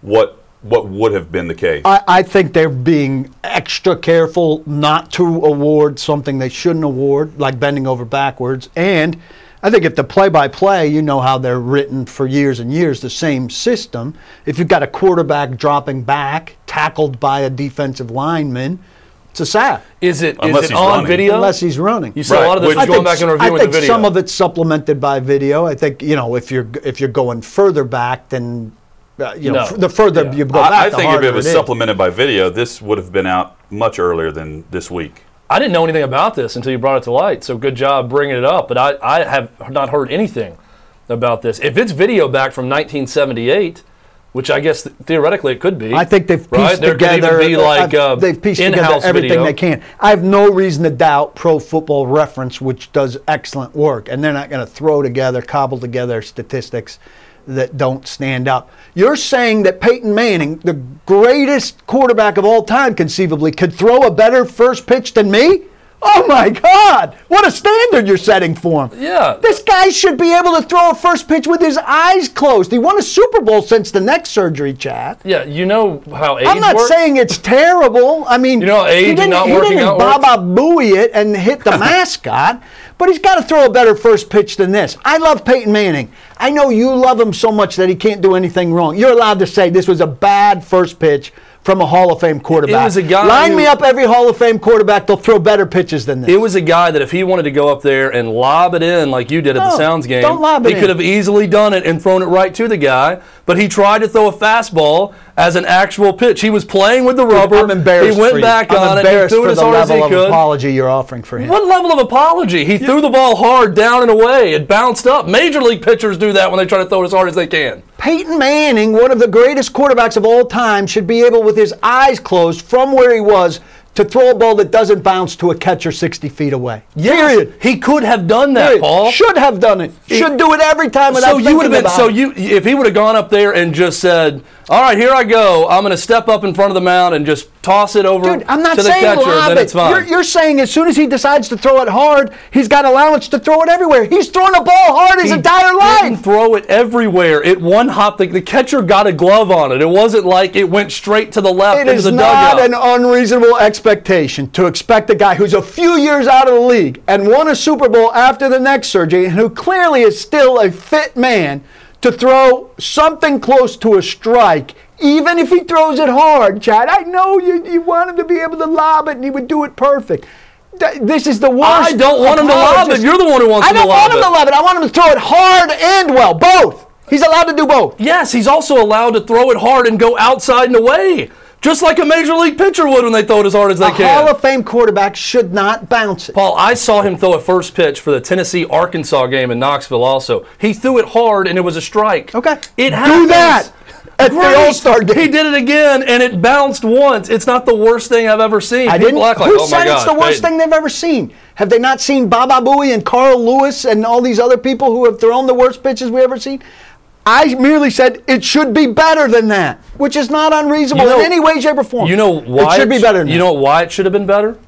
what would have been the case? I think they're being extra careful not to award something they shouldn't award, like bending over backwards. And I think if the play-by-play, you know how they're written for years and years, the same system. If you've got a quarterback dropping back, tackled by a defensive lineman, it's a sack. Is it on running. Video? Unless he's running. You see a lot of this going back and reviewing the video. I think some of it's supplemented by video. I think, if you're going further back, then... the further you go back, I think if it was supplemented by video, this would have been out much earlier than this week. I didn't know anything about this until you brought it to light, so good job bringing it up. But I have not heard anything about this. If it's video back from 1978, which I guess theoretically it could be. I think they've pieced together everything video. They can. I have no reason to doubt Pro Football Reference, which does excellent work, and they're not going to cobble together statistics that don't stand up. You're saying that Peyton Manning, the greatest quarterback of all time conceivably, could throw a better first pitch than me? Oh my God! What a standard you're setting for him. Yeah. This guy should be able to throw a first pitch with his eyes closed. He won a Super Bowl since the neck surgery, Chad. Yeah, you know how age works. I'm not saying it's terrible. I mean, he didn't Baba Booey it and hit the mascot, but he's got to throw a better first pitch than this. I love Peyton Manning. I know you love him so much that he can't do anything wrong. You're allowed to say this was a bad first pitch from a Hall of Fame quarterback. It was a guy me up every Hall of Fame quarterback. They'll throw better pitches than this. It was a guy that if he wanted to go up there and lob it in like you did at the Sounds game, he could have easily done it and thrown it right to the guy. But he tried to throw a fastball as an actual pitch. He was playing with the rubber. I'm embarrassed. He went back on it. He threw it as hard as he could. I'm embarrassed for the level of apology you're offering for him. What level of apology? He threw the ball hard down and away. It bounced up. Major league pitchers do that when they try to throw it as hard as they can. Peyton Manning, one of the greatest quarterbacks of all time, should be able, with his eyes closed from where he was, to throw a ball that doesn't bounce to a catcher 60 feet away. Yes, period. He could have done that, period. Paul. Should have done it. Should do it every time without if he would have gone up there and just said, all right, here I go. I'm going to step up in front of the mound and just toss it over to the catcher. Dude, I'm not saying lob it. You're saying as soon as he decides to throw it hard, he's got allowance to throw it everywhere. He's throwing a ball hard his entire life. He didn't throw it everywhere. It one hop. The catcher got a glove on it. It wasn't like it went straight to the left into the dugout. It is not an unreasonable expectation to expect a guy who's a few years out of the league and won a Super Bowl after the neck surgery and who clearly is still a fit man to throw something close to a strike, even if he throws it hard, Chad. I know you want him to be able to lob it, and he would do it perfect. This is the worst. I don't want him to lob it. You're the one who wants him to lob it. I don't want him to lob it. I want him to throw it hard and well, both. He's allowed to do both. Yes, he's also allowed to throw it hard and go outside and away, just like a major league pitcher would when they throw it as hard as they can. A Hall of Fame quarterback should not bounce it. Paul, I saw him throw a first pitch for the Tennessee-Arkansas game in Knoxville also. He threw it hard, and it was a strike. Okay. It happens. Do that at the All-Star game. He did it again, and it bounced once. It's not the worst thing I've ever seen. It's the worst thing they've ever seen? Have they not seen Baba Booey and Carl Lewis and all these other people who have thrown the worst pitches we've ever seen? I merely said it should be better than that, which is not unreasonable in any way, shape, or form. You know why it should be better than that. You know why it should have been better?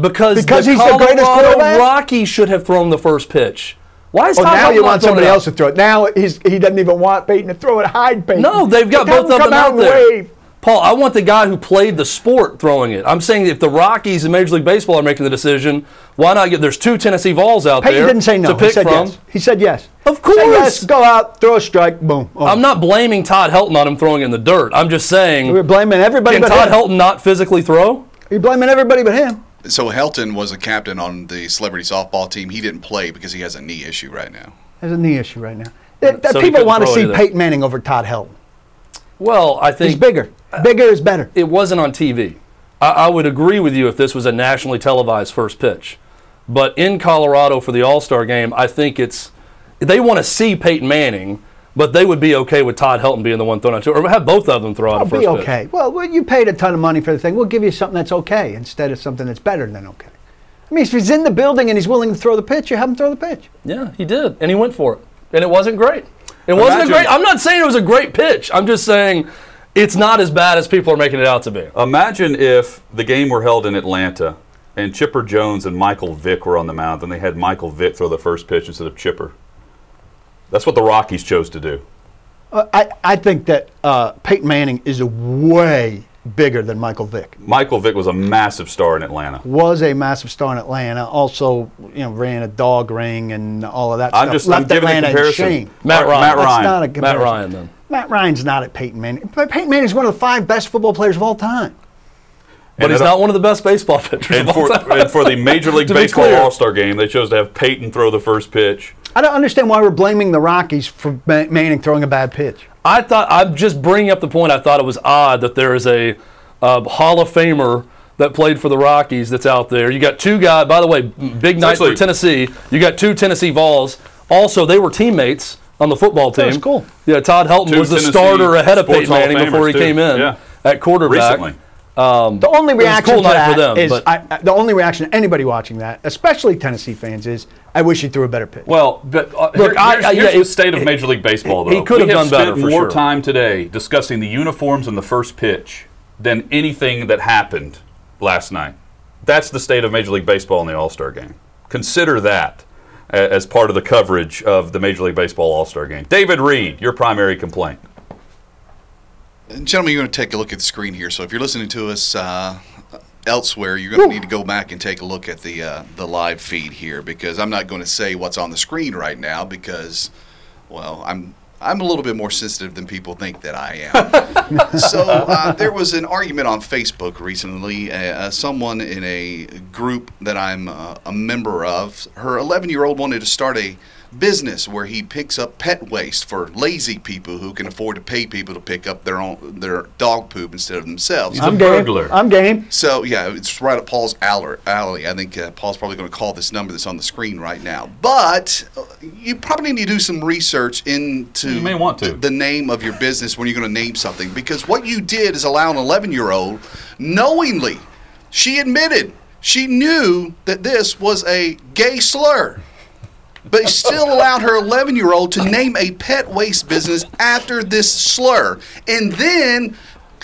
Because he's the greatest quarterback? Rockies should have thrown the first pitch. Why is Todd Helton not throwing it? Now you want somebody else to throw it. Now he doesn't even want Peyton to throw it. Hide Peyton. No, they've got both of them out there. Wave. Paul, I want the guy who played the sport throwing it. I'm saying if the Rockies and Major League Baseball are making the decision, why not there's two Tennessee Vols out there didn't say no. to pick he said from. Yes. He said yes. Of course. Yes, go out, throw a strike, boom. Over. I'm not blaming Todd Helton on him throwing in the dirt. I'm just saying. We're blaming everybody but him. Can Todd Helton not physically throw? You're blaming everybody but him. So Helton was a captain on the celebrity softball team. He didn't play because he has a knee issue right now. People want to see Peyton Manning over Todd Helton. Well, I think. He's bigger. Bigger is better. It wasn't on TV. I would agree with you if this was a nationally televised first pitch. But in Colorado for the All-Star game, I think it's – they want to see Peyton Manning, but they would be okay with Todd Helton being the one thrown out too, or have both of them throw out a first pitch. I'll be okay. Well, you paid a ton of money for the thing. We'll give you something that's okay instead of something that's better than okay. I mean, if he's in the building and he's willing to throw the pitch, you have him throw the pitch. Yeah, he did, and he went for it, and it wasn't great. It wasn't a great – I'm not saying it was a great pitch. I'm just saying – it's not as bad as people are making it out to be. Imagine if the game were held in Atlanta and Chipper Jones and Michael Vick were on the mound and they had Michael Vick throw the first pitch instead of Chipper. That's what the Rockies chose to do. I think that Peyton Manning is way bigger than Michael Vick. Michael Vick was a massive star in Atlanta. Was a massive star in Atlanta. Also, you know, ran a dog ring and all of that stuff. I'm giving Atlanta a comparison. Matt Ryan. That's not a comparison. Matt Ryan, then. Matt Ryan's not at Peyton Manning. Peyton Manning's one of the five best football players of all time. But he's not one of the best baseball pitchers of all time. And for the Major League Baseball All-Star game, they chose to have Peyton throw the first pitch. I don't understand why we're blaming the Rockies for Manning throwing a bad pitch. I'm just bringing up the point, I thought it was odd that there is a Hall of Famer that played for the Rockies that's out there. You got two guys, by the way, big night for Tennessee. You got two Tennessee Vols. Also, they were teammates on the football team. That was cool. Yeah, Todd Helton was the starter ahead of Peyton Manning before he came in at quarterback. Recently. The only reaction to that is, the only reaction to anybody watching that, especially Tennessee fans, is, I wish he threw a better pitch. Well, but here's the state of Major League Baseball, though. He could have done better, for sure. We have spent more time today discussing the uniforms and the first pitch than anything that happened last night. That's the state of Major League Baseball in the All-Star game. Consider that as part of the coverage of the Major League Baseball All-Star Game. David Reed, your primary complaint. Gentlemen, you're going to take a look at the screen here, so if you're listening to us elsewhere, you're going to need to go back and take a look at the live feed here, because I'm not going to say what's on the screen right now because, well, I'm a little bit more sensitive than people think that I am. So there was an argument on Facebook recently. Someone in a group that I'm a member of, her 11-year-old wanted to start a business where he picks up pet waste for lazy people who can afford to pay people to pick up their dog poop instead of themselves. He's a burglar. I'm game. So, yeah, it's right up Paul's alley. I think Paul's probably going to call this number that's on the screen right now. But you probably need to do some research into you may want to. The name of your business when you're going to name something, because what you did is allow an 11-year-old knowingly, she admitted, she knew that this was a gay slur, but still allowed her 11-year-old to name a pet waste business after this slur. And then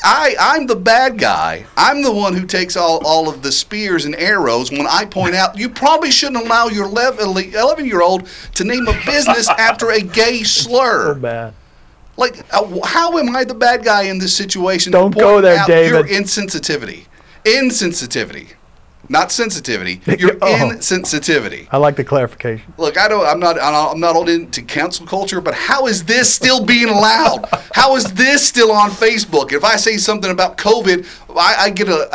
I'm the bad guy. I'm the one who takes all of the spears and arrows when I point out you probably shouldn't allow your 11-year-old to name a business after a gay slur. So bad. Like, how am I the bad guy in this situation? Don't go there, David. Your insensitivity. Insensitivity. Not sensitivity. Your insensitivity. I like the clarification. Look, I'm not all into cancel culture, but how is this still being allowed? How is this still on Facebook? If I say something about COVID, I get to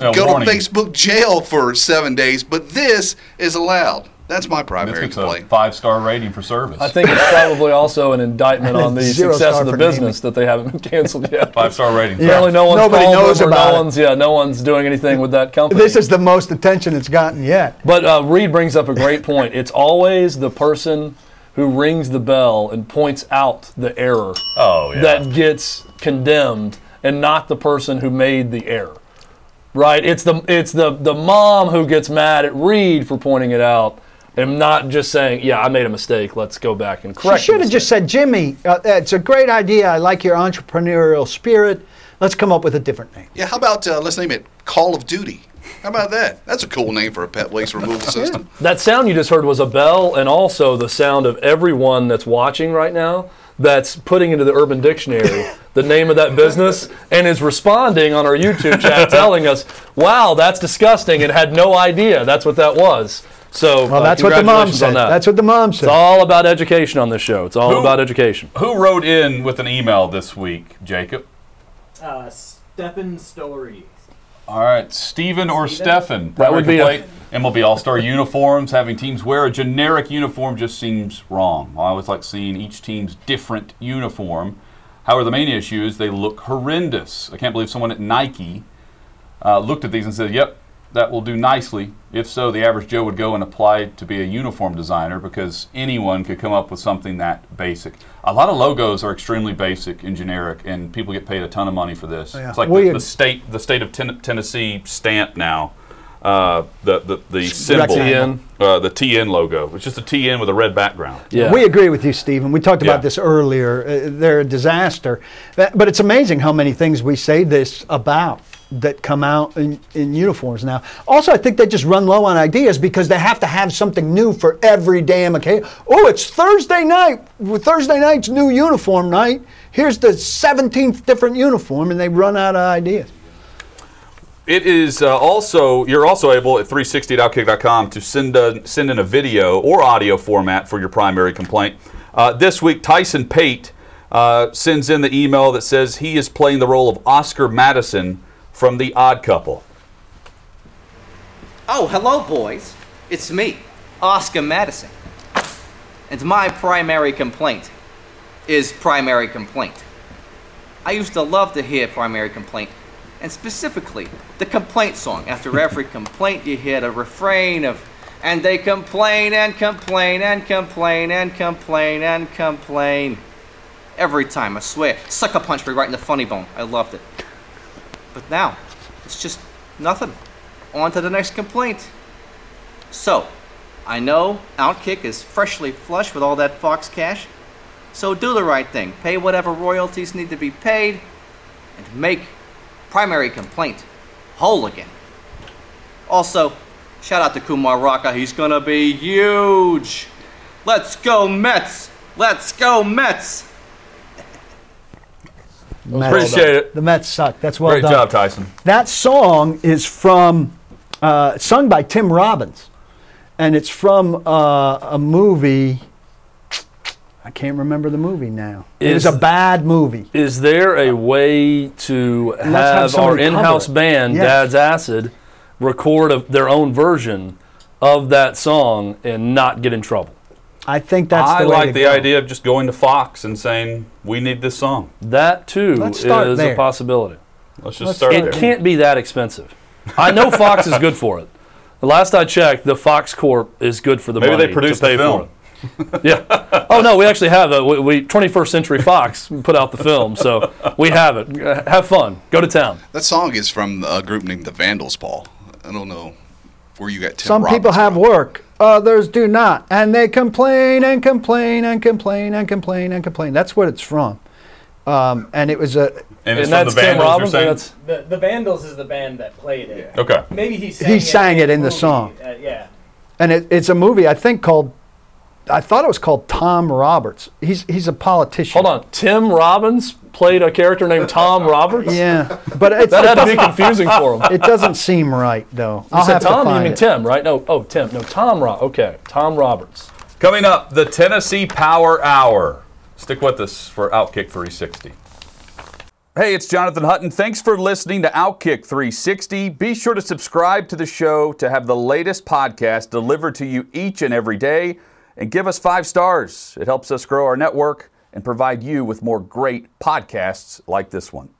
go to Facebook jail for 7 days. But this is allowed. That's my primary complaint. It's a 5-star rating for service. I think it's probably also an indictment on the success of the business that they haven't been canceled yet. 5-star rating. Yeah. Apparently no one's doing anything with that company. This is the most attention it's gotten yet. But Reed brings up a great point. It's always the person who rings the bell and points out the error that gets condemned, and not the person who made the error. Right? It's the mom who gets mad at Reed for pointing it out. I'm not just saying, yeah, I made a mistake. Let's go back and correct it. She should have just said, Jimmy, it's a great idea. I like your entrepreneurial spirit. Let's come up with a different name. Yeah, how about let's name it Call of Duty? How about that? That's a cool name for a pet waste removal system. That sound you just heard was a bell, and also the sound of everyone that's watching right now that's putting into the Urban Dictionary the name of that business and is responding on our YouTube chat telling us, wow, that's disgusting, and had no idea that's what that was. So, that's what the mom said. That's what the mom said. It's all about education on this show. It's all about education. Who wrote in with an email this week, Jacob? Stephen Stories. All right, Stephen or Stephen. That would be MLB All-Star uniforms. Having teams wear a generic uniform just seems wrong. I always like seeing each team's different uniform. However, the main issue is they look horrendous. I can't believe someone at Nike looked at these and said, yep, that will do nicely. If so, the average Joe would go and apply to be a uniform designer because anyone could come up with something that basic. A lot of logos are extremely basic and generic, and people get paid a ton of money for this. Yeah. It's like the state of Tennessee stamp now. The symbol, the TN logo. It's just a TN with a red background. Yeah. We agree with you, Stephen. We talked about this earlier. They're a disaster. But it's amazing how many things we say this about that come out in uniforms now. Also, I think they just run low on ideas because they have to have something new for every damn occasion. Oh, it's Thursday night. Thursday night's new uniform night. Here's the 17th different uniform, and they run out of ideas. It is you're also able at 360@outkick.com to send in a video or audio format for your primary complaint. This week, Tyson Pate sends in the email that says he is playing the role of Oscar Madison from The Odd Couple. Oh, hello, boys. It's me, Oscar Madison. And my primary complaint is primary complaint. I used to love to hear primary complaint, and specifically the complaint song. After every complaint, you hear the refrain of, and they complain and complain and complain and complain and complain. Every time, I swear. Sucker punched me right in the funny bone. I loved it. But now, it's just nothing. On to the next complaint. So, I know Outkick is freshly flush with all that Fox cash, so do the right thing. Pay whatever royalties need to be paid, and make primary complaint whole again. Also, shout out to Kumar Raka. He's gonna be huge. Let's go Mets! Let's go Mets! Mets. Appreciate it. The Mets suck. That's well done. Great job, Tyson. That song is sung by Tim Robbins, and it's from a movie. I can't remember the movie now. It was a bad movie. Is there a way to have our in-house band, Dad's Acid, record their own version of that song and not get in trouble? I think that's the way to go. I like the idea of just going to Fox and saying, we need this song. That, too, is a possibility. Let's just start there. It can't be that expensive. I know Fox is good for it. The last I checked, the Fox Corp is good for the money. Maybe they produced the film. Yeah. Oh no, we actually have it. We 21st Century Fox put out the film, so we have it. Have fun. Go to town. That song is from a group named the Vandals, Paul. I don't know where you got Tim Robbins. Some people have work, others do not, and they complain and complain and complain and complain and complain. That's what it's from. And it was a. And it's from the Vandals. That's the Vandals is the band that played it. Yeah. Okay. Maybe he sang it in the song. Yeah. And it's a movie I think called. I thought it was called Tom Roberts. He's a politician. Hold on, Tim Robbins played a character named Tom Roberts. Yeah, but that had to be confusing for him. It doesn't seem right though. You said Tom, you mean Tim, right? No, oh Tim, no Tom. Okay, Tom Roberts. Coming up, the Tennessee Power Hour. Stick with us for Outkick 360. Hey, it's Jonathan Hutton. Thanks for listening to Outkick 360. Be sure to subscribe to the show to have the latest podcast delivered to you each and every day. And give us 5 stars. It helps us grow our network and provide you with more great podcasts like this one.